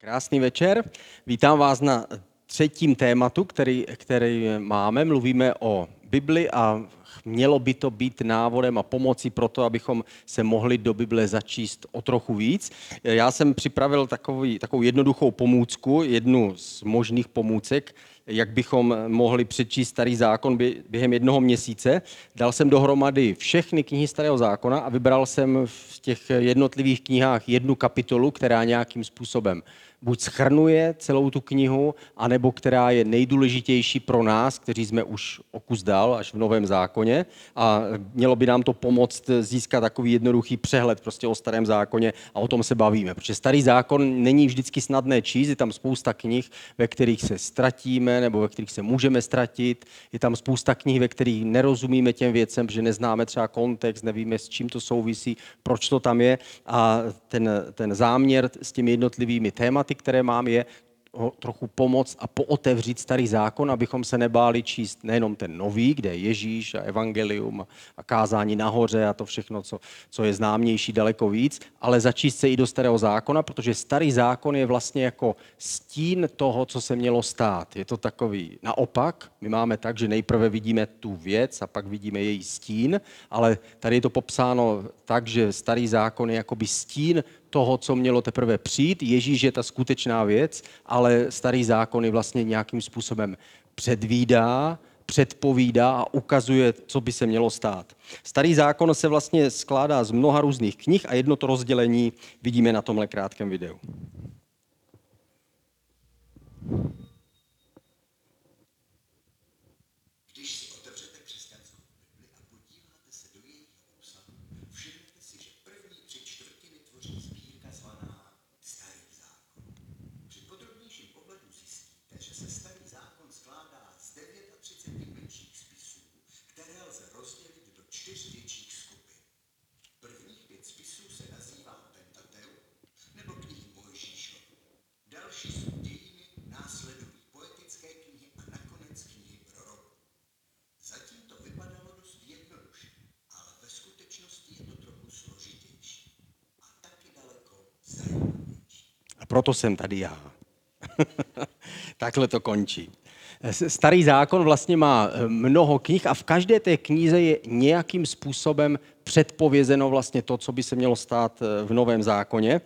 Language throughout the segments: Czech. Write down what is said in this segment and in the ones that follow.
Krásný večer, vítám vás na třetím tématu, který máme. Mluvíme o Bibli a mělo by to být návodem a pomocí pro to, abychom se mohli do Bible začíst o trochu víc. Já jsem připravil takovou jednoduchou pomůcku, jednu z možných pomůcek, jak bychom mohli přečíst Starý zákon během jednoho měsíce. Dal jsem dohromady všechny knihy Starého zákona a vybral jsem v těch jednotlivých knihách jednu kapitolu, která nějakým způsobem buď shrnuje celou tu knihu, anebo která je nejdůležitější pro nás, kteří jsme už o kus dál, až v Novém zákoně. A mělo by nám to pomoct získat takový jednoduchý přehled prostě o Starém zákoně a o tom se bavíme. Protože Starý zákon není vždycky snadné číst, je tam spousta knih, ve kterých se ztratíme nebo ve kterých se můžeme ztratit. Je tam spousta knih, ve kterých nerozumíme těm věcem, že neznáme třeba kontext, nevíme, s čím to souvisí, proč to tam je. A ten záměr s těmi jednotlivými tématy, které mám, je trochu pomoct a pootevřít Starý zákon, abychom se nebáli číst nejenom ten nový, kde je Ježíš a Evangelium a kázání nahoře a to všechno, co je známější daleko víc, ale začíst se i do Starého zákona, protože Starý zákon je vlastně jako stín toho, co se mělo stát. Je to takový naopak, my máme tak, že nejprve vidíme tu věc a pak vidíme její stín, ale tady je to popsáno tak, že Starý zákon je jakoby stín toho, co mělo teprve přijít. Ježíš je ta skutečná věc, ale Starý zákon je vlastně nějakým způsobem předpovídá a ukazuje, co by se mělo stát. Starý zákon se vlastně skládá z mnoha různých knih a jedno to rozdělení vidíme na tomhle krátkém videu. Proto jsem tady já. Takhle to končí. Starý zákon vlastně má mnoho knih a v každé té knize je nějakým způsobem předpovězeno vlastně to, co by se mělo stát v Novém zákoně.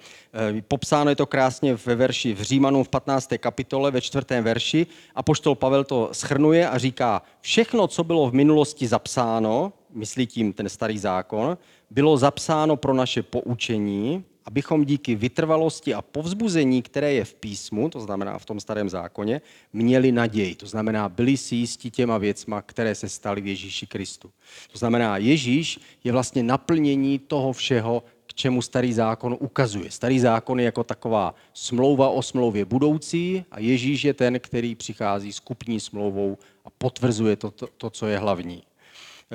Popsáno je to krásně ve verši v Římanům v 15. kapitole ve 4. verši. Apoštol Pavel to shrnuje a říká, všechno, co bylo v minulosti zapsáno, myslí tím ten Starý zákon, bylo zapsáno pro naše poučení, abychom díky vytrvalosti a povzbuzení, které je v písmu, to znamená v tom Starém zákoně, měli naději. To znamená, byli si jisti těma věcma, které se staly v Ježíši Kristu. To znamená, Ježíš je vlastně naplnění toho všeho, k čemu Starý zákon ukazuje. Starý zákon je jako taková smlouva o smlouvě budoucí a Ježíš je ten, který přichází s kupní smlouvou a potvrzuje to, co je hlavní.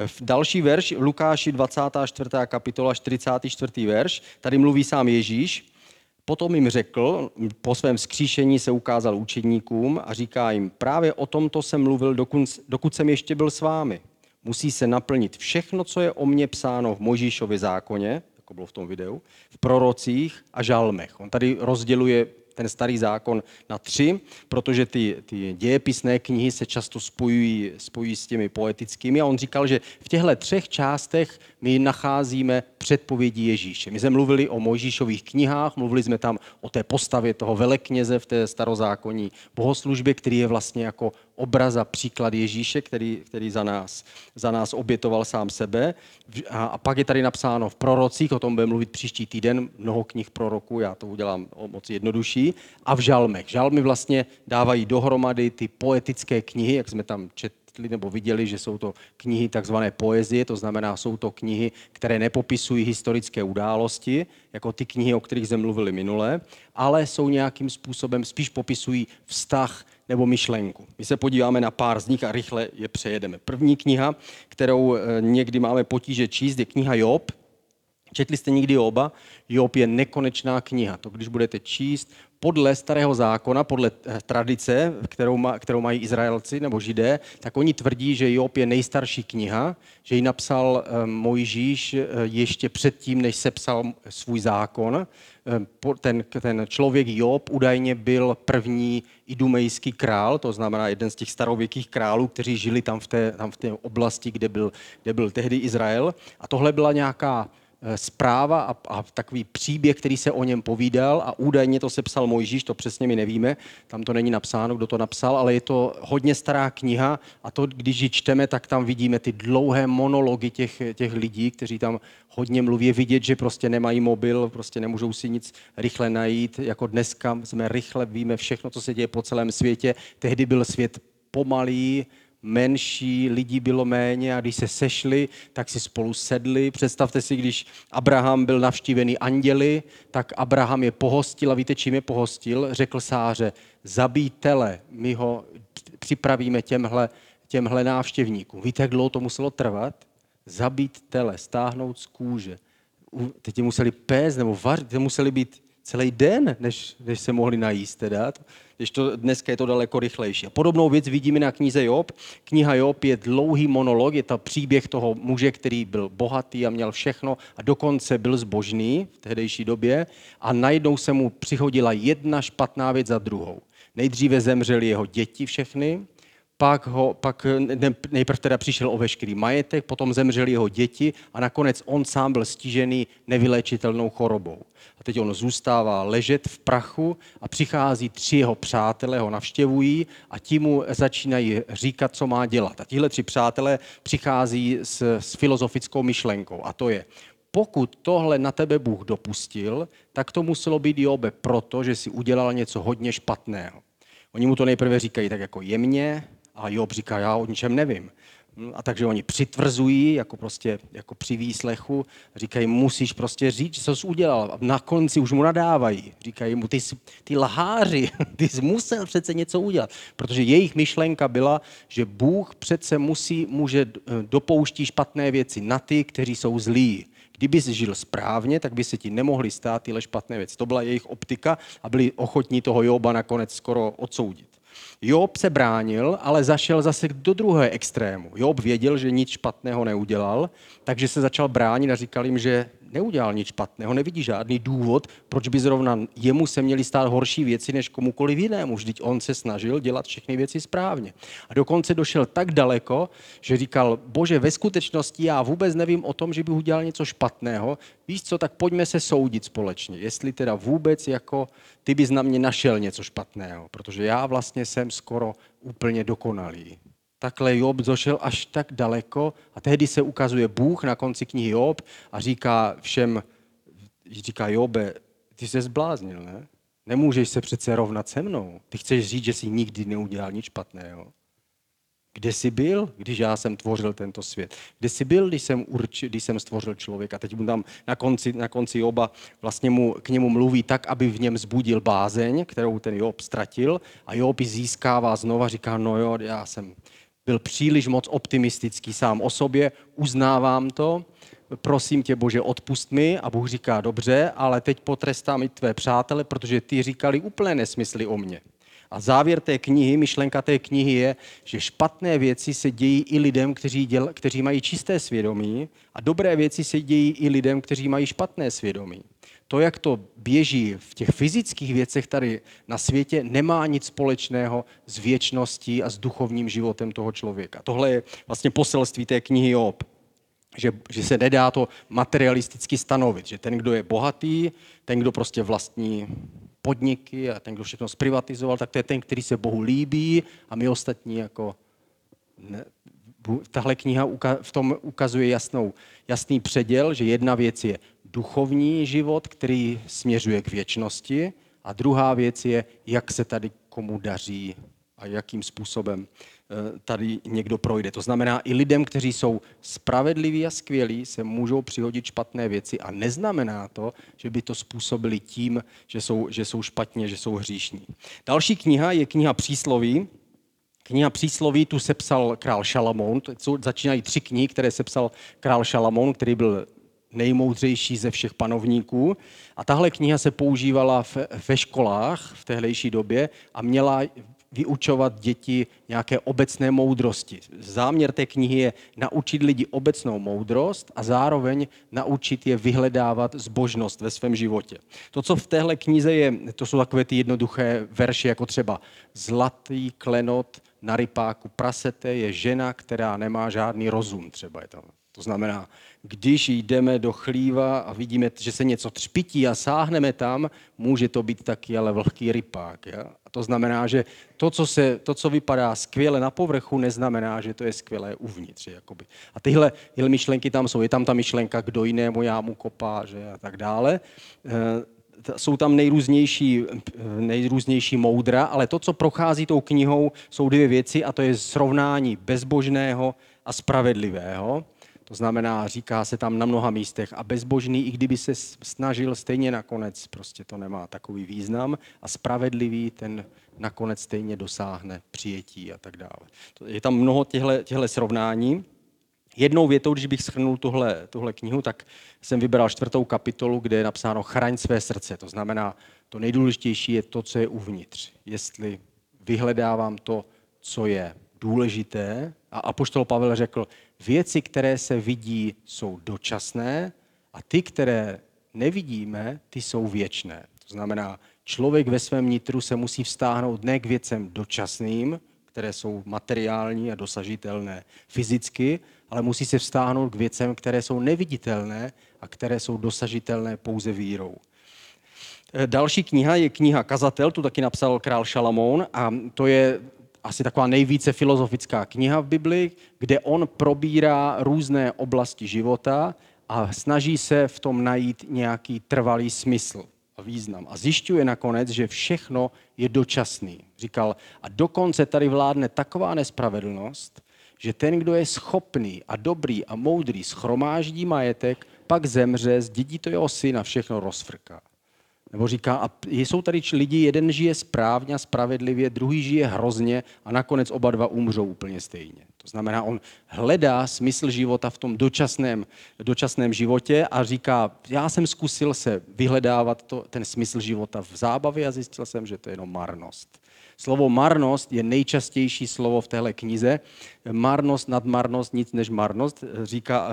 V další verš, Lukáši 24. kapitola, 44. verš, tady mluví sám Ježíš. Potom jim řekl, po svém vzkříšení se ukázal učedníkům a říká jim, právě o tomto jsem mluvil, dokud jsem ještě byl s vámi. Musí se naplnit všechno, co je o mně psáno v Mojžíšově zákoně, jako bylo v tom videu, v prorocích a žalmech. On tady rozděluje ten Starý zákon na tři, protože ty dějepisné knihy se často spojují s těmi poetickými a on říkal, že v těchto třech částech my nacházíme předpovědi Ježíše. My jsme mluvili o Mojžíšových knihách, mluvili jsme tam o té postavě toho velekněze v té starozákonní bohoslužbě, který je vlastně jako obraz a příklad Ježíše, který za nás obětoval sám sebe. A pak je tady napsáno v prorocích, o tom budeme mluvit příští týden, mnoho knih proroků, já to udělám moc jednodušší, a v žalmech. Žalmy vlastně dávají dohromady ty poetické knihy, jak jsme tam četli nebo viděli, že jsou to knihy takzvané poezie, to znamená, jsou to knihy, které nepopisují historické události, jako ty knihy, o kterých jsme mluvili minule, ale jsou nějakým způsobem, spíš popisují vztah nebo myšlenku. My se podíváme na pár z nich a rychle je přejedeme. První kniha, kterou někdy máme potíže číst, je kniha Job, Četli jste někdy Joba? Job je nekonečná kniha. To, když budete číst podle Starého zákona, podle tradice, kterou mají Izraelci nebo Židé, tak oni tvrdí, že Job je nejstarší kniha, že ji napsal Mojžíš ještě předtím, než sepsal svůj zákon. Ten člověk Job údajně byl první idumejský král, to znamená jeden z těch starověkých králů, kteří žili tam v té oblasti, kde byl tehdy Izrael. A tohle byla nějaká zpráva a takový příběh, který se o něm povídal a údajně to sepsal Mojžíš, to přesně my nevíme, tam to není napsáno, kdo to napsal, ale je to hodně stará kniha a to, když ji čteme, tak tam vidíme ty dlouhé monology těch lidí, kteří tam hodně mluví, vidět, že prostě nemají mobil, prostě nemůžou si nic rychle najít, jako dneska jsme rychle, víme všechno, co se děje po celém světě, tehdy byl svět pomalý, menší, lidí bylo méně a když se sešli, tak si spolu sedli. Představte si, když Abraham byl navštívený anděli, tak Abraham je pohostil a víte, čím je pohostil? Řekl Sáře, zabij tele, my ho připravíme těmhle návštěvníkům. Víte, jak dlouho to muselo trvat? Zabít tele, stáhnout z kůže. Teď je museli péct nebo vařit, museli být celý den, než se mohli najíst teda. Když to, dneska je to daleko rychlejší. A podobnou věc vidíme na knize Job. Kniha Job je dlouhý monolog, je to příběh toho muže, který byl bohatý a měl všechno a dokonce byl zbožný v tehdejší době a najednou se mu přihodila jedna špatná věc za druhou. Nejdříve zemřeli jeho děti všechny, nejprve teda přišel o veškerý majetek, potom zemřeli jeho děti a nakonec on sám byl stižený nevyléčitelnou chorobou. A teď on zůstává ležet v prachu a přichází 3 jeho přátelé, ho navštěvují a ti mu začínají říkat, co má dělat. A tihle 3 přátelé přichází s filozofickou myšlenkou a to je, pokud tohle na tebe Bůh dopustil, tak to muselo být Jobe proto, že si udělal něco hodně špatného. Oni mu to nejprve říkají tak jako jemně, a Job říká, já o ničem nevím. A takže oni přitvrzují, jako při výslechu, říkají, musíš prostě říct, co jsi udělal. A na konci už mu nadávají. Říkají mu, ty lháři, ty jsi musel přece něco udělat. Protože jejich myšlenka byla, že Bůh přece může dopouští špatné věci na ty, kteří jsou zlí. Kdyby jsi žil správně, tak by se ti nemohly stát tyhle špatné věci. To byla jejich optika a byli ochotní toho Joba nakonec skoro odsoudit. Job se bránil, ale zašel zase do druhého extrému. Job věděl, že nic špatného neudělal, takže se začal bránit a říkal jim, že neudělal nic špatného, nevidí žádný důvod, proč by zrovna jemu se měly stát horší věci než komukoliv jinému. Vždyť on se snažil dělat všechny věci správně. A dokonce došel tak daleko, že říkal, Bože, ve skutečnosti já vůbec nevím o tom, že bych udělal něco špatného. Víš co, tak pojďme se soudit společně, jestli teda vůbec jako ty bys na mě našel něco špatného, protože já vlastně jsem skoro úplně dokonalý. Takhle Job došel až tak daleko a tehdy se ukazuje Bůh na konci knihy Job a říká všem, říká Jobe, ty se zbláznil, ne? Nemůžeš se přece rovnat se mnou. Ty chceš říct, že jsi nikdy neudělal nic špatného. Kde jsi byl, když já jsem tvořil tento svět? Kde jsi byl, když jsem stvořil člověka? Teď mu tam na konci Joba vlastně k němu mluví tak, aby v něm vzbudil bázeň, kterou ten Job ztratil a Job ji získává znova, říká, no jo, já jsem byl příliš moc optimistický sám o sobě, uznávám to, prosím tě, Bože, odpust mi. A Bůh říká, dobře, ale teď potrestám i tvé přátele, protože ty říkali úplné nesmysly o mně. A závěr té knihy, myšlenka té knihy je, že špatné věci se dějí i lidem, kteří mají čisté svědomí a dobré věci se dějí i lidem, kteří mají špatné svědomí. To, jak to běží v těch fyzických věcech tady na světě, nemá nic společného s věčností a s duchovním životem toho člověka. Tohle je vlastně poselství té knihy Job. Že se nedá to materialisticky stanovit, že ten, kdo je bohatý, ten, kdo prostě vlastní podniky a ten, kdo všechno zprivatizoval, tak to je ten, který se Bohu líbí a my ostatní jako... Ne. Tahle kniha v tom ukazuje jasný předěl, že jedna věc je duchovní život, který směřuje k věčnosti a druhá věc je, jak se tady komu daří a jakým způsobem tady někdo projde. To znamená, i lidem, kteří jsou spravedliví a skvělí, se můžou přihodit špatné věci a neznamená to, že by to způsobili tím, že jsou špatně, že jsou hříšní. Další kniha je kniha Přísloví. Kniha Přísloví, tu sepsal král Šalamón. Začínají 3 knihy, které sepsal král Šalamón, který byl nejmoudřejší ze všech panovníků. A tahle kniha se používala ve školách v tehdejší době a měla vyučovat děti nějaké obecné moudrosti. Záměr té knihy je naučit lidi obecnou moudrost a zároveň naučit je vyhledávat zbožnost ve svém životě. To, co v téhle knize je, to jsou takové ty jednoduché verše, jako třeba zlatý klenot na rypáku prasete je žena, která nemá žádný rozum, třeba je tam. To znamená, když jdeme do chlíva a vidíme, že se něco třpití a sáhneme tam, může to být taky ale vlhký rypák. Ja? A to znamená, že to, co vypadá skvěle na povrchu, neznamená, že to je skvělé uvnitř. Jakoby. A tyhle myšlenky tam jsou. Je tam ta myšlenka, kdo jinému jámu kopá, že? A tak dále. Jsou tam nejrůznější moudra, ale to, co prochází tou knihou, jsou dvě věci a to je srovnání bezbožného a spravedlivého. To znamená, říká se tam na mnoha místech a bezbožný, i kdyby se snažil, stejně nakonec prostě to nemá takový význam a spravedlivý ten nakonec stejně dosáhne přijetí a tak dále. Je tam mnoho těchto srovnání. Jednou větou, když bych shrnul tuhle knihu, tak jsem vybral 4. kapitolu, kde je napsáno chraň své srdce. To znamená, to nejdůležitější je to, co je uvnitř. Jestli vyhledávám to, co je důležité. A apoštol Pavel řekl, věci, které se vidí, jsou dočasné a ty, které nevidíme, ty jsou věčné. To znamená, člověk ve svém nitru se musí vztáhnout ne k věcem dočasným, které jsou materiální a dosažitelné fyzicky, ale musí se vztáhnout k věcem, které jsou neviditelné a které jsou dosažitelné pouze vírou. Další kniha je kniha Kazatel, tu taky napsal král Šalamón a to je asi taková nejvíce filozofická kniha v Bibli, kde on probírá různé oblasti života a snaží se v tom najít nějaký trvalý smysl a význam. A zjišťuje nakonec, že všechno je dočasný. Říkal, a dokonce tady vládne taková nespravedlnost, že ten, kdo je schopný a dobrý a moudrý, schromáždí majetek, pak zemře, zdědí to jeho syn a všechno rozfrká. Nebo říká, a jsou tady lidi, jeden žije správně a spravedlivě, druhý žije hrozně a nakonec oba dva umřou úplně stejně. To znamená, on hledá smysl života v tom dočasném životě a říká, já jsem zkusil se vyhledávat ten smysl života v zábavě a zjistil jsem, že to je jenom marnost. Slovo marnost je nejčastější slovo v téhle knize. Marnost, nadmarnost, nic než marnost,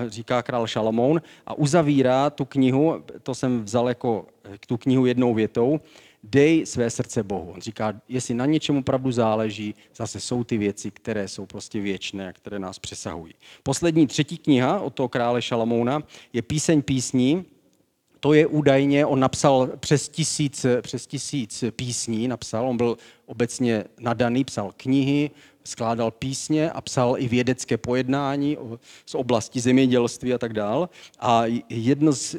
říká král Šalamón a uzavírá tu knihu, to jsem vzal jako tu knihu jednou větou, dej své srdce Bohu. On říká, jestli na něčem opravdu záleží, zase jsou ty věci, které jsou prostě věčné a které nás přesahují. Poslední 3. kniha od toho krále Šalamouna je Píseň písní. To je údajně, on napsal přes tisíc písní, on byl obecně nadaný, psal knihy, skládal písně a psal i vědecké pojednání z oblasti zemědělství a tak dál. A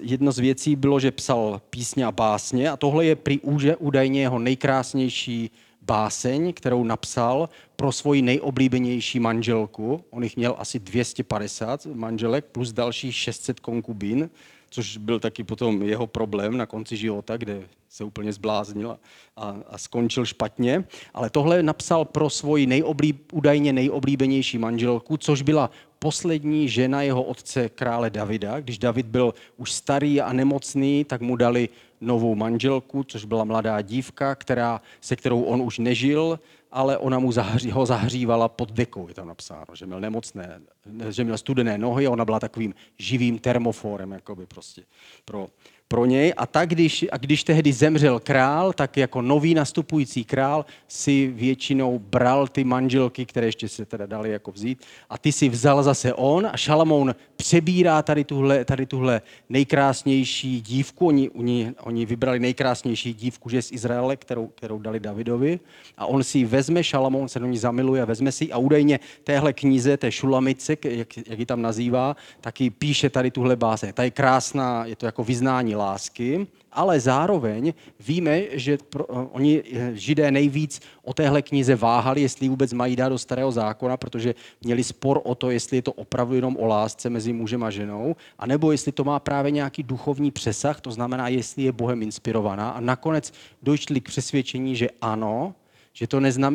jedno z věcí bylo, že psal písně a básně a tohle je prý údajně jeho nejkrásnější báseň, kterou napsal pro svoji nejoblíbenější manželku. On jich měl asi 250 manželek plus dalších 600 konkubín, což byl taky potom jeho problém na konci života, kde se úplně zbláznil a skončil špatně. Ale tohle napsal pro svoji údajně nejoblíbenější manželku, což byla poslední žena jeho otce krále Davida. Když David byl už starý a nemocný, tak mu dali novou manželku, což byla mladá dívka, se kterou on už nežil, ale ona ho zahřívala pod dekou, je tam napsáno, že měl nemocné, že měl studené nohy a ona byla takovým živým termoforem jakoby prostě pro něj. A tak když tehdy zemřel král, tak jako nový nastupující král si většinou bral ty manželky, které ještě se teda dali jako vzít, a ty si vzal zase on a Šalamoun přebírá tady tuhle nejkrásnější dívku, oni vybrali nejkrásnější dívku, že je z Izraele, kterou dali Davidovi a on si ji vezme, Šalamoun se do ní zamiluje a vezme si a údajně téhle knize, té Šulamice, jak ji tam nazývá, taky píše tady tuhle báseň. Ta je krásná, je to jako vyznání lásky, ale zároveň víme, že oni Židé nejvíc o téhle knize váhali, jestli vůbec mají dát do Starého zákona, protože měli spor o to, jestli je to opravdu jenom o lásce mezi mužem a ženou, anebo jestli to má právě nějaký duchovní přesah, to znamená, jestli je Bohem inspirovaná a nakonec došli k přesvědčení, že ano,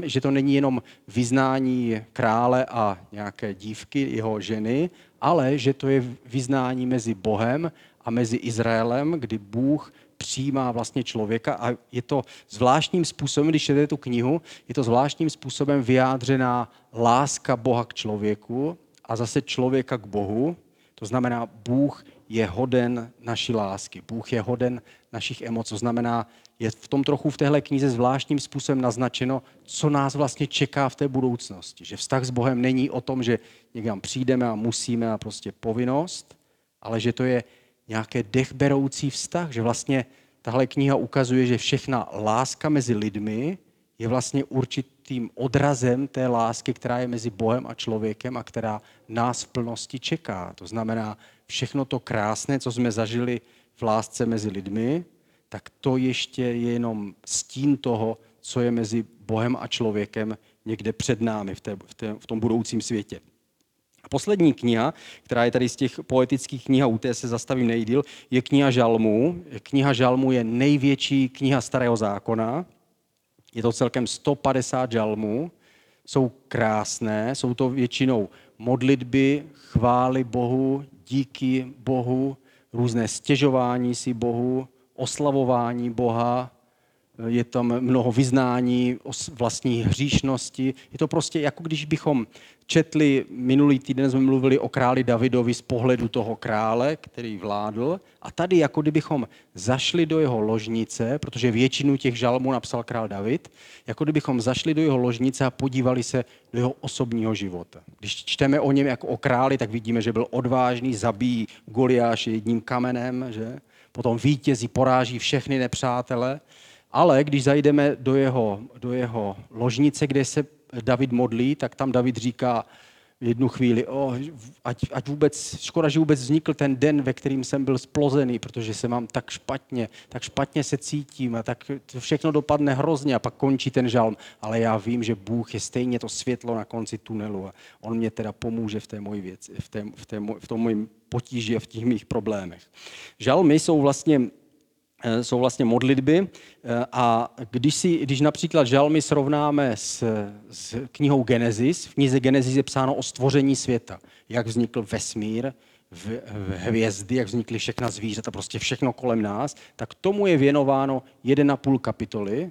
že to není jenom vyznání krále a nějaké dívky, jeho ženy, ale že to je vyznání mezi Bohem a mezi Izraelem, kdy Bůh přijímá vlastně člověka a je to zvláštním způsobem, když čtete tu knihu, je to zvláštním způsobem vyjádřená láska Boha k člověku a zase člověka k Bohu. To znamená, Bůh je hoden naší lásky, Bůh je hoden našich emocí. To znamená, je v tom trochu v téhle knize zvláštním způsobem naznačeno, co nás vlastně čeká v té budoucnosti. Že vztah s Bohem není o tom, že někam přijdeme a musíme a prostě povinnost, ale že to je nějaké dechberoucí vztah, že vlastně tahle kniha ukazuje, že všechna láska mezi lidmi je vlastně určitým odrazem té lásky, která je mezi Bohem a člověkem a která nás v plnosti čeká. To znamená, všechno to krásné, co jsme zažili v lásce mezi lidmi, tak to ještě je jenom stín toho, co je mezi Bohem a člověkem někde před námi v tom budoucím světě. A poslední kniha, která je tady z těch poetických knih, u té se zastavím nejdýl, je kniha Žalmů. Kniha Žalmů je největší kniha Starého zákona. Je to celkem 150 žalmů. Jsou krásné, jsou to většinou modlitby, chvály Bohu, díky Bohu, různé stěžování si Bohu, oslavování Boha, je tam mnoho vyznání vlastní hříšnosti. Je to prostě jako když bychom četli, minulý týden jsme mluvili o králi Davidovi z pohledu toho krále, který vládl. A tady jako kdybychom zašli do jeho ložnice, protože většinu těch žalmů napsal král David, jako kdybychom zašli do jeho ložnice a podívali se do jeho osobního života. Když čteme o něm jako o králi, tak vidíme, že byl odvážný, zabíjí Goliáše jedním kamenem, že? Potom vítězí, poráží všechny nepřátele. Ale když zajdeme do jeho ložnice, kde se David modlí, tak tam David říká jednu chvíli, ať vůbec, škoda, že vůbec vznikl ten den, ve kterým jsem byl splozený, protože se mám tak špatně se cítím a tak všechno dopadne hrozně a pak končí ten žalm. Ale já vím, že Bůh je stejně to světlo na konci tunelu a on mě teda pomůže v té mojí věci, v tom mojím potíži a v těch mých problémech. Žalmy jsou vlastně modlitby a když například žalmy srovnáme s knihou Genesis, v knize Genesis je psáno o stvoření světa, jak vznikl vesmír, v hvězdy, jak vznikly všechna zvířata, prostě všechno kolem nás, tak tomu je věnováno 1,5 kapitoly,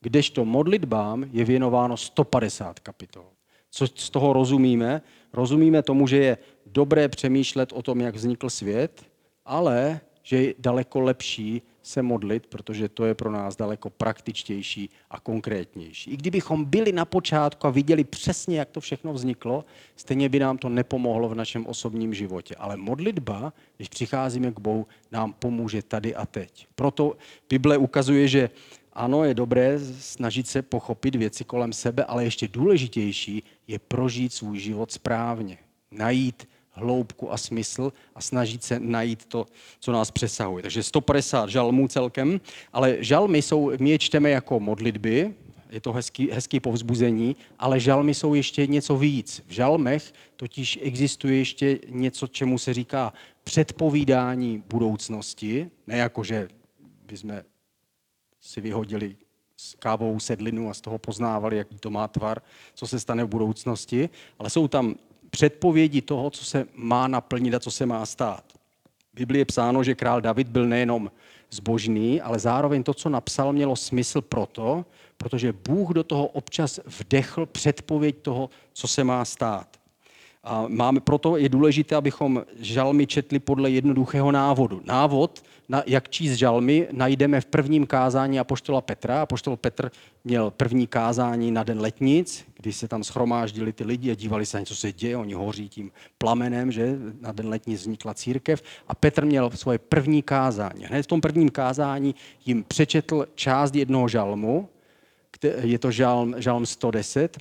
kdežto modlitbám je věnováno 150 kapitol. Co z toho rozumíme? Rozumíme tomu, že je dobré přemýšlet o tom, jak vznikl svět, ale že je daleko lepší se modlit, protože to je pro nás daleko praktičtější a konkrétnější. I kdybychom byli na počátku a viděli přesně, jak to všechno vzniklo, stejně by nám to nepomohlo v našem osobním životě. Ale modlitba, když přicházíme k Bohu, nám pomůže tady a teď. Proto Bible ukazuje, že ano, je dobré snažit se pochopit věci kolem sebe, ale ještě důležitější je prožít svůj život správně, najít hloubku a smysl a snažit se najít to, co nás přesahuje. Takže 150 žalmů celkem, ale žalmy jsou, my je čteme jako modlitby, je to hezký povzbuzení, ale žalmy jsou ještě něco víc. V žalmech totiž existuje ještě něco, čemu se říká předpovídání budoucnosti, ne jako, že bychom si vyhodili s kávou sedlinu a z toho poznávali, jaký to má tvar, co se stane v budoucnosti, ale jsou tam předpovědi toho, co se má naplnit a co se má stát. V Biblii je psáno, že král David byl nejenom zbožný, ale zároveň to, co napsal, mělo smysl proto, protože Bůh do toho občas vdechl předpověď toho, co se má stát. A proto je důležité, abychom žalmy četli podle jednoduchého návodu. Návod, jak číst žalmy, najdeme v prvním kázání apoštola Petra. Apoštol Petr měl první kázání na den letnic, kdy se tam shromáždili ty lidi a dívali se na něco, co se děje, oni hoří tím plamenem, že na den letnic vznikla církev. A Petr měl svoje první kázání. Hned v tom prvním kázání jim přečetl část jednoho žalmu, je to žalm 110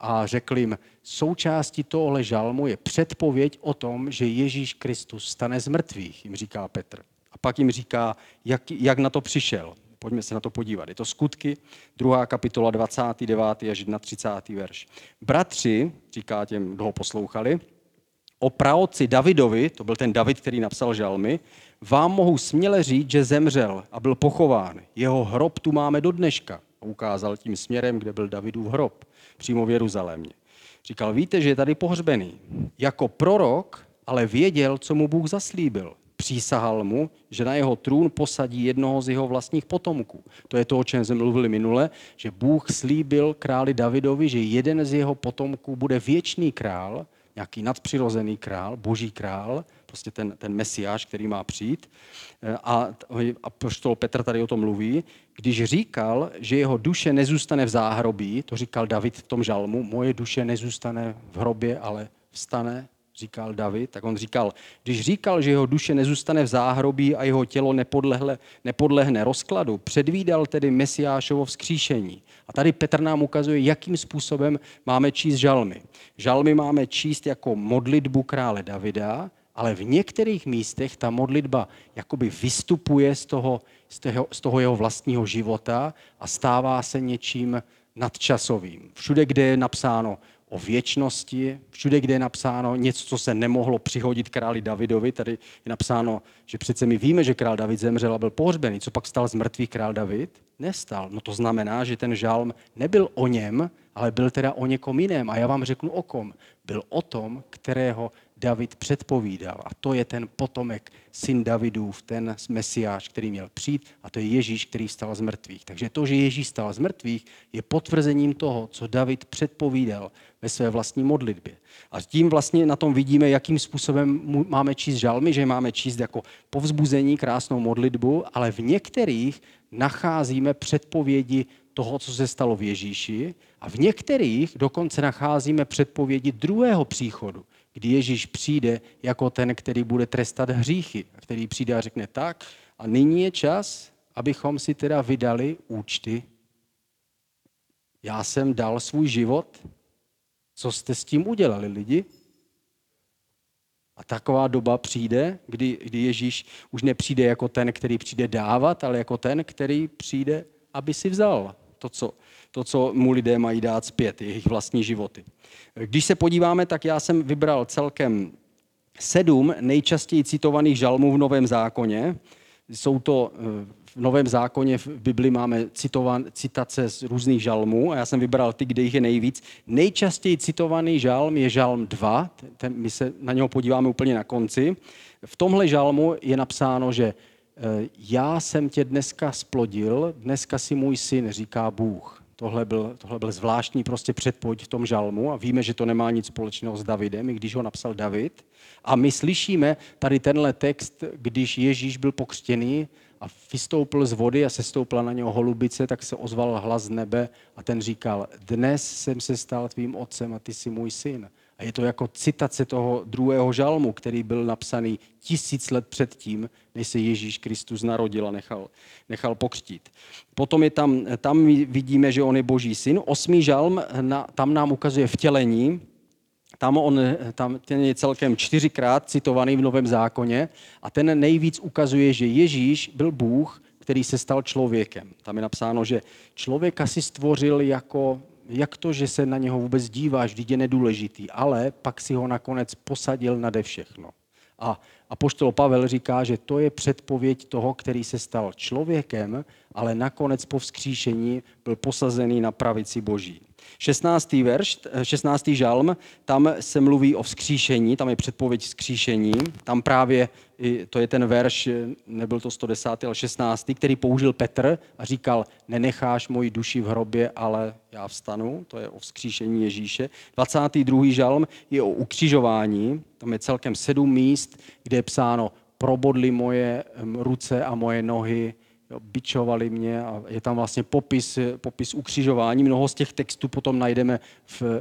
a řekl jim, součástí tohle žalmu je předpověď o tom, že Ježíš Kristus stane z mrtvých, jim říká Petr. A pak jim říká, jak na to přišel. Pojďme se na to podívat. Je to Skutky, 2. kapitola 29. až 31. verš. Bratři, říká těm, kdo ho poslouchali, o praotci Davidovi, to byl ten David, který napsal žalmy, vám mohu směle říct, že zemřel a byl pochován. Jeho hrob tu máme do dneška. A ukázal tím směrem, kde byl Davidův hrob, přímo v Jeruzalémě. Říkal, víte, že je tady pohřbený. Jako prorok, ale věděl, co mu Bůh zaslíbil. Přísahal mu, že na jeho trůn posadí jednoho z jeho vlastních potomků. To je to, o čem jsme mluvili minule, že Bůh slíbil králi Davidovi, že jeden z jeho potomků bude věčný král, nějaký nadpřirozený král, boží král, prostě ten Mesiáš, který má přijít. A apoštol Petr tady o tom mluví. Když říkal, že jeho duše nezůstane v záhrobí, to říkal David v tom žalmu, moje duše nezůstane v hrobě, ale vstane, říkal David, tak on říkal, když říkal, že jeho duše nezůstane v záhrobí a jeho tělo nepodlehne rozkladu, předvídal tedy Mesiášovo vzkříšení. A tady Petr nám ukazuje, jakým způsobem máme číst žalmy. Žalmy máme číst jako modlitbu krále Davida, ale v některých místech ta modlitba jakoby vystupuje z toho jeho vlastního života a stává se něčím nadčasovým. Všude, kde je napsáno o věčnosti, všude, kde je napsáno něco, co se nemohlo přihodit králi Davidovi, tady je napsáno, že přece my víme, že král David zemřel a byl pohřbený. Co pak stal z mrtvých král David? Nestal. No to znamená, že ten žalm nebyl o něm, ale byl teda o někom jiném. A já vám řeknu o kom. Byl o tom, kterého David předpovídal. A to je ten potomek, syn Davidův, ten Mesiáš, který měl přijít, a to je Ježíš, který stal z mrtvých. Takže to, že Ježíš stal z mrtvých, je potvrzením toho, co David předpovídal ve své vlastní modlitbě. A tím vlastně na tom vidíme, jakým způsobem máme číst žalmy, že máme číst jako povzbuzení, krásnou modlitbu, ale v některých nacházíme předpovědi toho, co se stalo v Ježíši, a v některých dokonce nacházíme předpovědi druhého příchodu, kdy Ježíš přijde jako ten, který bude trestat hříchy, který přijde a řekne tak, a nyní je čas, abychom si teda vydali účty. Já jsem dal svůj život, co jste s tím udělali, lidi? A taková doba přijde, kdy Ježíš už nepřijde jako ten, který přijde dávat, ale jako ten, který přijde, aby si vzal to, co mu lidé mají dát zpět, jejich vlastní životy. Když se podíváme, tak já jsem vybral celkem 7 nejčastěji citovaných žalmů v Novém zákoně. Jsou to v Novém zákoně, v Bibli máme citace z různých žalmů a já jsem vybral ty, kde jich je nejvíc. Nejčastěji citovaný žalm je žalm 2, my se na něho podíváme úplně na konci. V tomhle žalmu je napsáno, že já jsem tě dneska splodil, dneska si můj syn, říká Bůh. Tohle byl zvláštní prostě předpověď v tom žalmu a víme, že to nemá nic společného s Davidem, i když ho napsal David. A my slyšíme tady tenhle text, když Ježíš byl pokřtěný a vystoupil z vody a sestoupila na něho holubice, tak se ozval hlas z nebe a ten říkal, dnes jsem se stal tvým otcem a ty jsi můj syn. A je to jako citace toho druhého žalmu, který byl napsaný 1000 let předtím, než se Ježíš Kristus narodil a nechal pokřtít. Potom je tam vidíme, že on je boží syn. 8. žalm, tam nám ukazuje vtělení. Ten je celkem 4krát citovaný v Novém zákoně a ten nejvíc ukazuje, že Ježíš byl Bůh, který se stal člověkem. Tam je napsáno, že člověka si stvořil jako... Jak to, že se na něho vůbec díváš, vždyť je nedůležitý, ale pak si ho nakonec posadil nade všechno. A apoštol Pavel říká, že to je předpověď toho, který se stal člověkem, ale nakonec po vzkříšení byl posazený na pravici boží. 16. žalm, tam se mluví o vzkříšení, tam je předpověď vzkříšení, tam právě, to je ten verš, nebyl to 110, ale 16, který použil Petr a říkal, nenecháš moji duši v hrobě, ale já vstanu, to je o vzkříšení Ježíše. 22. žalm je o ukřižování, tam je celkem 7 míst, kde je psáno, probodly moje ruce a moje nohy, bičovali mě a je tam vlastně popis ukřižování. Mnoho z těch textů potom najdeme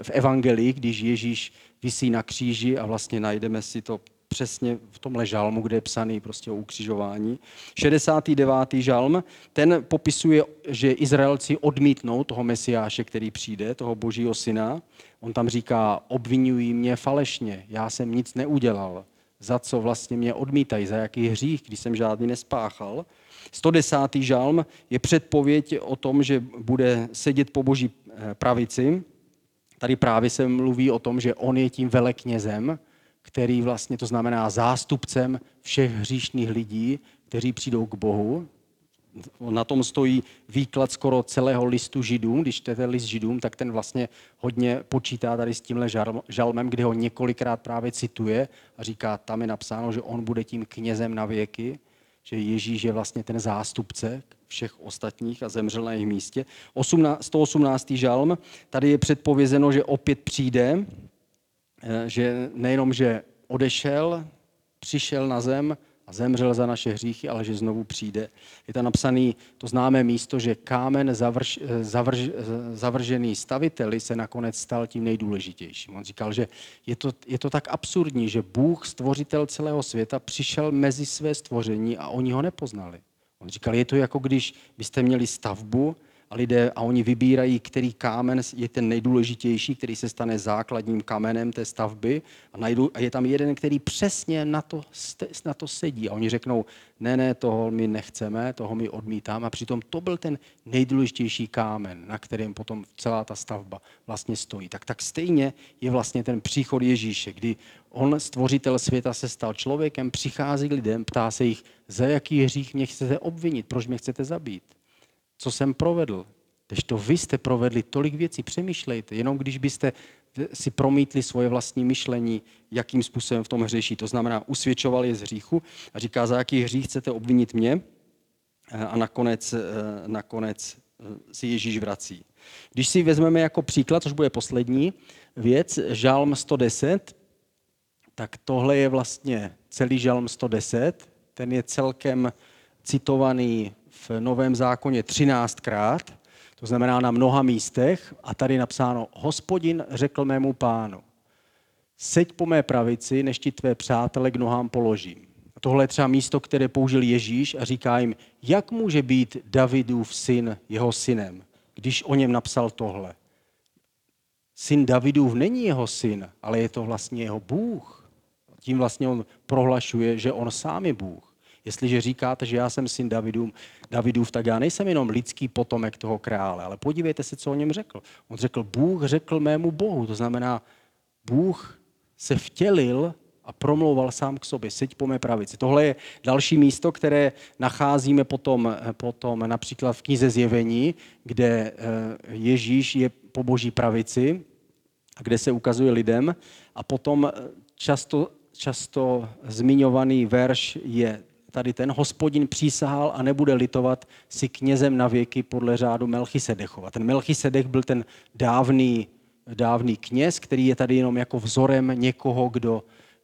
v Evangelii, když Ježíš visí na kříži a vlastně najdeme si to přesně v tomhle žalmu, kde je psaný prostě o ukřižování. 69. žalm, ten popisuje, že Izraelci odmítnou toho Mesiáše, který přijde, toho božího syna. On tam říká, obvinují mě falešně, já jsem nic neudělal. Za co vlastně mě odmítají, za jaký hřích, když jsem žádný nespáchal. 110. žalm je předpověď o tom, že bude sedět po boží pravici. Tady právě se mluví o tom, že on je tím veleknězem, který vlastně to znamená zástupcem všech hříšných lidí, kteří přijdou k Bohu. na tom stojí výklad skoro celého listu Židům. Když čtete list Židům, tak ten vlastně hodně počítá tady s tímhle žalmem, kde ho několikrát právě cituje a říká, tam je napsáno, že on bude tím knězem na věky, že Ježíš je vlastně ten zástupce všech ostatních a zemřel na jejich místě. 118. žalm, tady je předpovězeno, že opět přijde, že nejenom, že odešel, přišel na zem a zemřel za naše hříchy, ale že znovu přijde. Je tam napsané to známé místo, že kámen zavržený staviteli se nakonec stal tím nejdůležitějším. On říkal, že je to tak absurdní, že Bůh, stvořitel celého světa, přišel mezi své stvoření a oni ho nepoznali. On říkal, je to jako když byste měli stavbu a lidé a oni vybírají, který kámen je ten nejdůležitější, který se stane základním kamenem té stavby a je tam jeden, který přesně na to sedí. A oni řeknou, ne, toho my nechceme, toho my odmítáme. A přitom to byl ten nejdůležitější kámen, na kterém potom celá ta stavba vlastně stojí. Tak stejně je vlastně ten příchod Ježíše, kdy on, stvořitel světa, se stal člověkem, přichází k lidem, ptá se jich, za jaký hřích mě chcete obvinit, proč mě chcete zabít. Co jsem provedl? Kdežto vy jste provedli tolik věcí, přemýšlejte, jenom když byste si promítli svoje vlastní myšlení, jakým způsobem v tom hřeší. To znamená, usvědčoval je z hříchu a říká, za jaký hřích chcete obvinit mě? A nakonec si Ježíš vrací. Když si vezmeme jako příklad, což bude poslední věc, žalm 110, tak tohle je vlastně celý žalm 110, ten je celkem citovaný v Novém zákoně 13krát, to znamená na mnoha místech, a tady napsáno, Hospodin řekl mému pánu, seď po mé pravici, než ti tvé přátele k nohám položím. A tohle je třeba místo, které použil Ježíš a říká jim, jak může být Davidův syn jeho synem, když o něm napsal tohle. Syn Davidův není jeho syn, ale je to vlastně jeho Bůh. Tím vlastně on prohlašuje, že on sám je Bůh. Jestliže říkáte, že já jsem syn Davidův, tak já nejsem jenom lidský potomek toho krále, ale podívejte se, co o něm řekl. On řekl, Bůh řekl mému Bohu, to znamená, Bůh se vtělil a promlouval sám k sobě, seď po mé pravici. Tohle je další místo, které nacházíme potom například v knize Zjevení, kde Ježíš je po boží pravici a kde se ukazuje lidem, a potom často zmiňovaný verš je tady ten, Hospodin přísahal a nebude litovat si knězem na věky podle řádu Melchisedechova. Ten Melchisedech byl ten dávný kněz, který je tady jenom jako vzorem někoho,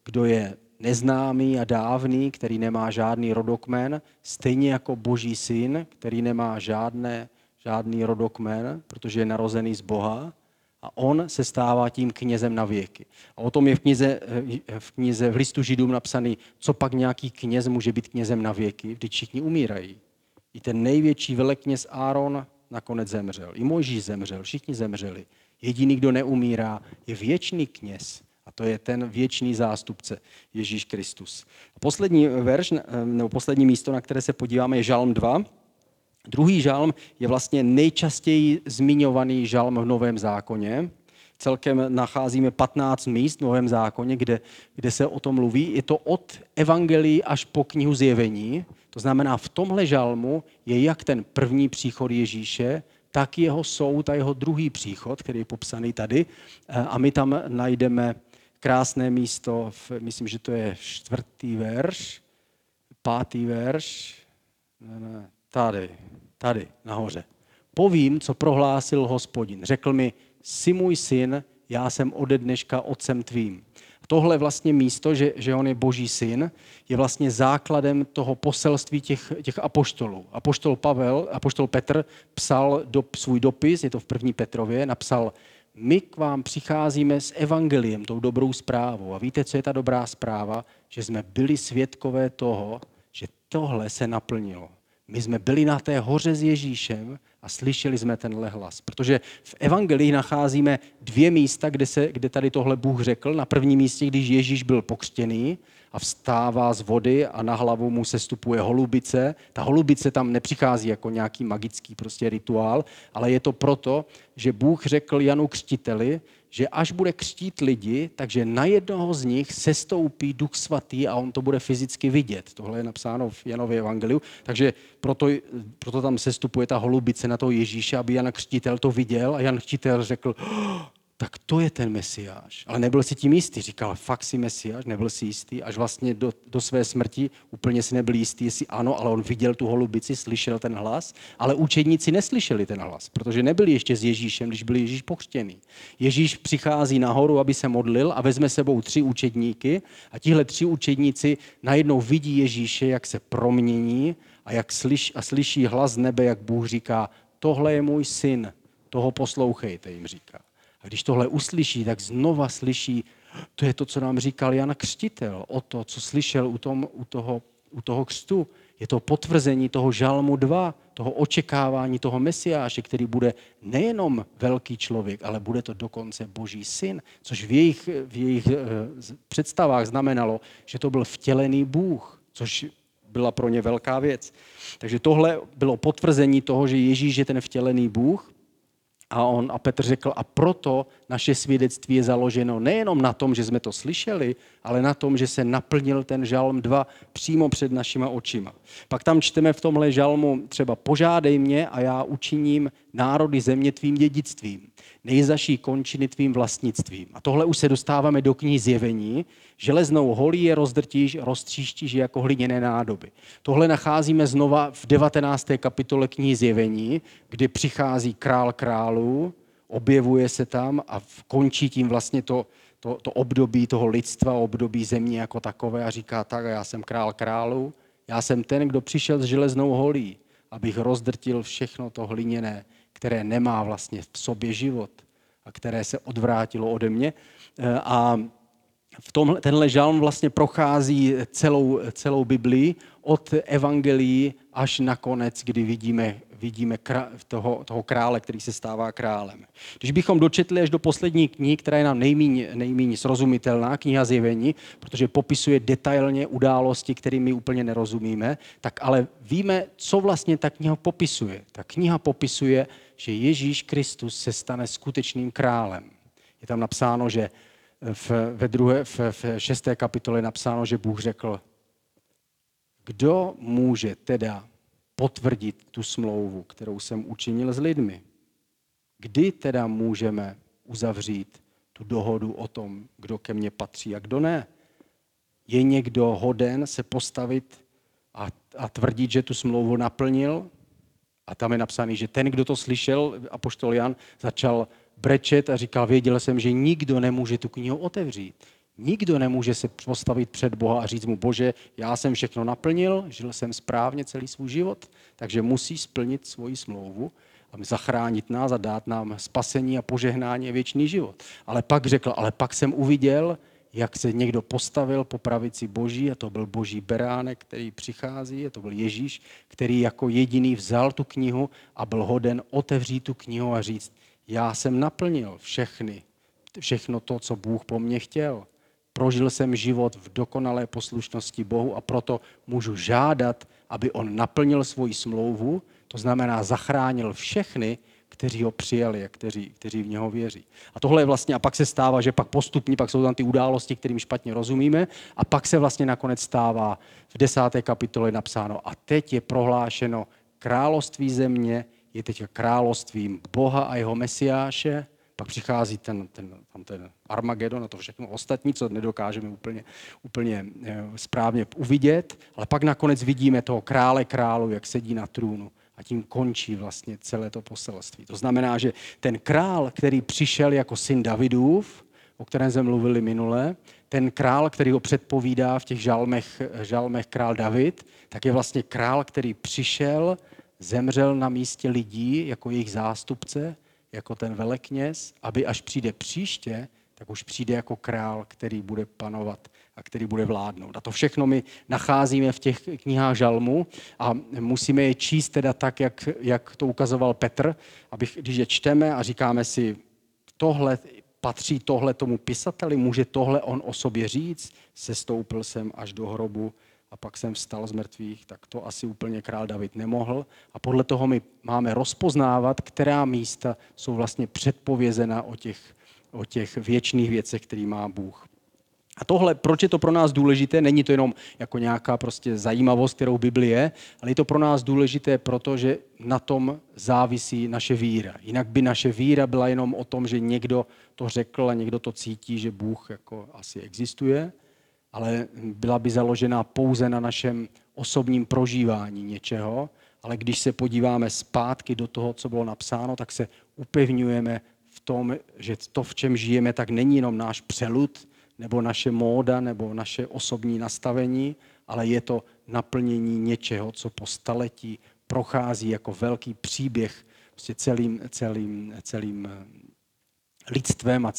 kdo je neznámý a dávný, který nemá žádný rodokmen, stejně jako boží syn, který nemá žádný rodokmen, protože je narozený z Boha, a on se stává tím knězem na věky. A o tom je v listu Židům napsaný, co pak nějaký kněz může být knězem na věky, když všichni umírají. I ten největší velekněz Áron nakonec zemřel. I Mojžíš zemřel, všichni zemřeli. Jediný, kdo neumírá, je věčný kněz. A to je ten věčný zástupce, Ježíš Kristus. Poslední verš, nebo poslední místo, na které se podíváme, je Žalm 2. Druhý žalm je vlastně nejčastěji zmiňovaný žalm v Novém zákoně. Celkem nacházíme 15 míst v Novém zákoně, kde se o tom mluví. Je to od Evangelií až po knihu Zjevení. To znamená, v tomhle žalmu je jak ten první příchod Ježíše, tak jeho soud a jeho druhý příchod, který je popsaný tady. A my tam najdeme krásné místo, myslím, že to je 4. verš, 5. verš, Tady, nahoře. Povím, co prohlásil Hospodin. Řekl mi, jsi můj syn, já jsem ode dneška otcem tvým. Tohle vlastně místo, že on je boží syn, je vlastně základem toho poselství těch apoštolů. Apoštol Petr psal svůj dopis, je to v 1. Petrově, napsal, my k vám přicházíme s evangeliem, tou dobrou zprávou. A víte, co je ta dobrá zpráva? Že jsme byli svědkové toho, že tohle se naplnilo. My jsme byli na té hoře s Ježíšem a slyšeli jsme tenhle hlas. Protože v Evangelii nacházíme dvě místa, kde tady tohle Bůh řekl. Na prvním místě, když Ježíš byl pokřtěný, a vstává z vody a na hlavu mu sestupuje holubice. Ta holubice tam nepřichází jako nějaký magický prostě rituál, ale je to proto, že Bůh řekl Janu Křtiteli, že až bude křtít lidi, takže na jednoho z nich sestoupí Duch Svatý a on to bude fyzicky vidět. Tohle je napsáno v Janově evangeliu, takže proto tam sestupuje ta holubice na toho Ježíše, aby Jan Křtitel to viděl a Jan Křtitel řekl, tak to je ten Mesiáš. Ale nebyl si tím jistý. Říkal, fakt si Mesiáš, nebyl si jistý. Až vlastně do své smrti úplně si nebyl jistý, jestli ano, ale on viděl tu holubici, slyšel ten hlas, ale učedníci neslyšeli ten hlas, protože nebyli ještě s Ježíšem, když byl Ježíš pokřtěný. Ježíš přichází nahoru, aby se modlil a vezme sebou 3 učedníky a tihle 3 učedníci najednou vidí Ježíše, jak se promění a jak slyší hlas z nebe, jak Bůh říká, tohle je můj syn, toho poslouchejte, jim říká. A když tohle uslyší, tak znova slyší, to je to, co nám říkal Jan Křtitel, o to, co slyšel u toho křtu. Je to potvrzení toho Žalmu 2, toho očekávání toho Mesiáše, který bude nejenom velký člověk, ale bude to dokonce Boží syn, což v jejich představách znamenalo, že to byl vtělený Bůh, což byla pro ně velká věc. Takže tohle bylo potvrzení toho, že Ježíš je ten vtělený Bůh. A Petr řekl, a proto naše svědectví je založeno nejenom na tom, že jsme to slyšeli, ale na tom, že se naplnil ten žalm 2 přímo před našima očima. Pak tam čteme v tomhle žalmu třeba požádej mě a já učiním národy země tvým dědictvím, nejzaší končiny tvým vlastnictvím. A tohle už se dostáváme do knihy Zjevení. Železnou holí je rozdrtíš, roztříštíš jako hliněné nádoby. Tohle nacházíme znova v 19. kapitole knihy Zjevení, kdy přichází král králů, objevuje se tam a končí tím vlastně to období toho lidstva, období země jako takové a říká tak, já jsem král králů, já jsem ten, kdo přišel s železnou holí, abych rozdrtil všechno to hliněné, které nemá vlastně v sobě život a které se odvrátilo ode mě. A tenhle žalm vlastně prochází celou Biblii od evangelií až na konec, kdy vidíme toho krále, který se stává králem. Když bychom dočetli až do poslední knihy, která je nám nejméně srozumitelná, kniha Zjevení, protože popisuje detailně události, kterým my úplně nerozumíme, tak ale víme, co vlastně ta kniha popisuje. Ta kniha popisuje, že Ježíš Kristus se stane skutečným králem. Je tam napsáno, že v 6. kapitole je napsáno, že Bůh řekl, kdo může teda potvrdit tu smlouvu, kterou jsem učinil s lidmi. Kdy teda můžeme uzavřít tu dohodu o tom, kdo ke mně patří a kdo ne? Je někdo hoden se postavit a tvrdit, že tu smlouvu naplnil? A tam je napsaný, že ten, kdo to slyšel, apoštol Jan, začal brečet a říkal, věděl jsem, že nikdo nemůže tu knihu otevřít. Nikdo nemůže se postavit před Boha a říct mu, Bože, já jsem všechno naplnil, žil jsem správně celý svůj život, takže musíš splnit svoji smlouvu a zachránit nás a dát nám spasení a požehnání a věčný život. Ale pak řekl, jsem uviděl, jak se někdo postavil po pravici Boží a to byl Boží beránek, který přichází a to byl Ježíš, který jako jediný vzal tu knihu a byl hoden otevřít tu knihu a říct, já jsem naplnil všechno to, co Bůh po mně chtěl. Prožil jsem život v dokonalé poslušnosti Bohu a proto můžu žádat, aby on naplnil svoji smlouvu, to znamená zachránil všechny, kteří ho přijali a kteří v něho věří. A tohle je vlastně, a pak se stává, že pak jsou tam ty události, kterým špatně rozumíme, a pak se vlastně nakonec stává v 10. kapitole napsáno, a teď je prohlášeno království země, je teď královstvím Boha a jeho Mesiáše. Pak přichází ten Armagedon a to všechno ostatní, co nedokážeme úplně správně uvidět, ale pak nakonec vidíme toho krále králu, jak sedí na trůnu a tím končí vlastně celé to poselství. To znamená, že ten král, který přišel jako syn Davidův, o kterém jsme mluvili minule, ten král, který ho předpovídá v těch žalmech král David, tak je vlastně král, který přišel, zemřel na místě lidí jako jejich zástupce, jako ten velekněz, aby až přijde příště, tak už přijde jako král, který bude panovat a který bude vládnout. A to všechno my nacházíme v těch knihách žalmu a musíme je číst teda tak, jak to ukazoval Petr, když je čteme a říkáme si, tohle Patří tohle tomu pisateli? Může tohle on o sobě říct? Sestoupil jsem až do hrobu a pak jsem vstal z mrtvých. Tak to asi úplně král David nemohl. A podle toho my máme rozpoznávat, která místa jsou vlastně předpovězena o těch věčných věcech, který má Bůh. A tohle, proč je to pro nás důležité, není to jenom jako nějaká prostě zajímavost, kterou Bibli je, ale je to pro nás důležité, protože na tom závisí naše víra. Jinak by naše víra byla jenom o tom, že někdo to řekl a někdo to cítí, že Bůh jako asi existuje, ale byla by založena pouze na našem osobním prožívání něčeho, ale když se podíváme zpátky do toho, co bylo napsáno, tak se upevňujeme v tom, že to, v čem žijeme, tak není jenom náš přelud, nebo naše móda, nebo naše osobní nastavení, ale je to naplnění něčeho, co po staletí prochází jako velký příběh prostě celým lidstvem a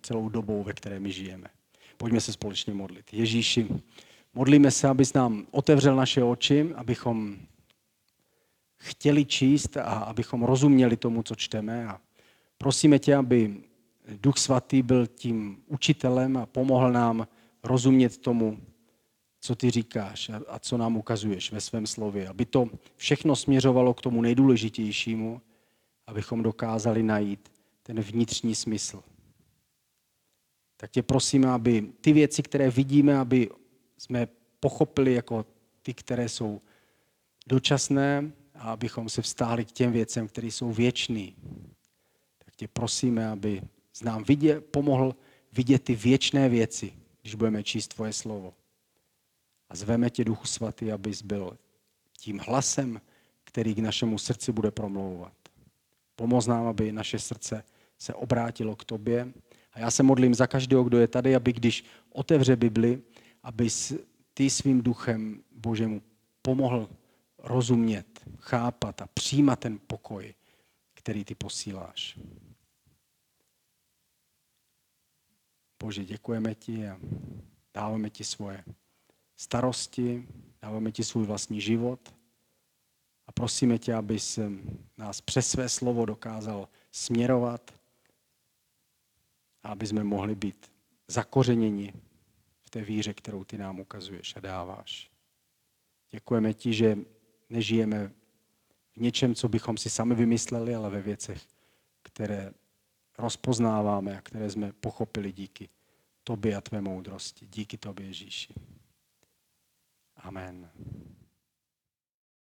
celou dobou, ve které my žijeme. Pojďme se společně modlit. Ježíši, modlíme se, abys nám otevřel naše oči, abychom chtěli číst a abychom rozuměli tomu, co čteme. A prosíme tě, aby Duch Svatý byl tím učitelem a pomohl nám rozumět tomu, co ty říkáš a co nám ukazuješ ve svém slově. Aby to všechno směřovalo k tomu nejdůležitějšímu, abychom dokázali najít ten vnitřní smysl. Tak tě prosíme, aby ty věci, které vidíme, aby jsme pochopili jako ty, které jsou dočasné a abychom se vztáhli k těm věcem, které jsou věčné. Tak tě prosíme, aby nám pomohl vidět ty věčné věci, když budeme číst tvoje slovo. A zveme tě, Duchu Svatý, abys byl tím hlasem, který k našemu srdci bude promlouvat. Pomoz nám, aby naše srdce se obrátilo k tobě. A já se modlím za každého, kdo je tady, aby když otevře Bibli, abys ty svým duchem Božemu pomohl rozumět, chápat a přijímat ten pokoj, který ty posíláš. Bože, děkujeme ti a dáváme ti svoje starosti, dáváme ti svůj vlastní život a prosíme tě, abys nás přes své slovo dokázal směrovat a aby jsme mohli být zakořeněni v té víře, kterou ty nám ukazuješ a dáváš. Děkujeme ti, že nežijeme v něčem, co bychom si sami vymysleli, ale ve věcech, které rozpoznáváme a které jsme pochopili díky tobě a tvé moudrosti. Díky tobě, Ježíši. Amen.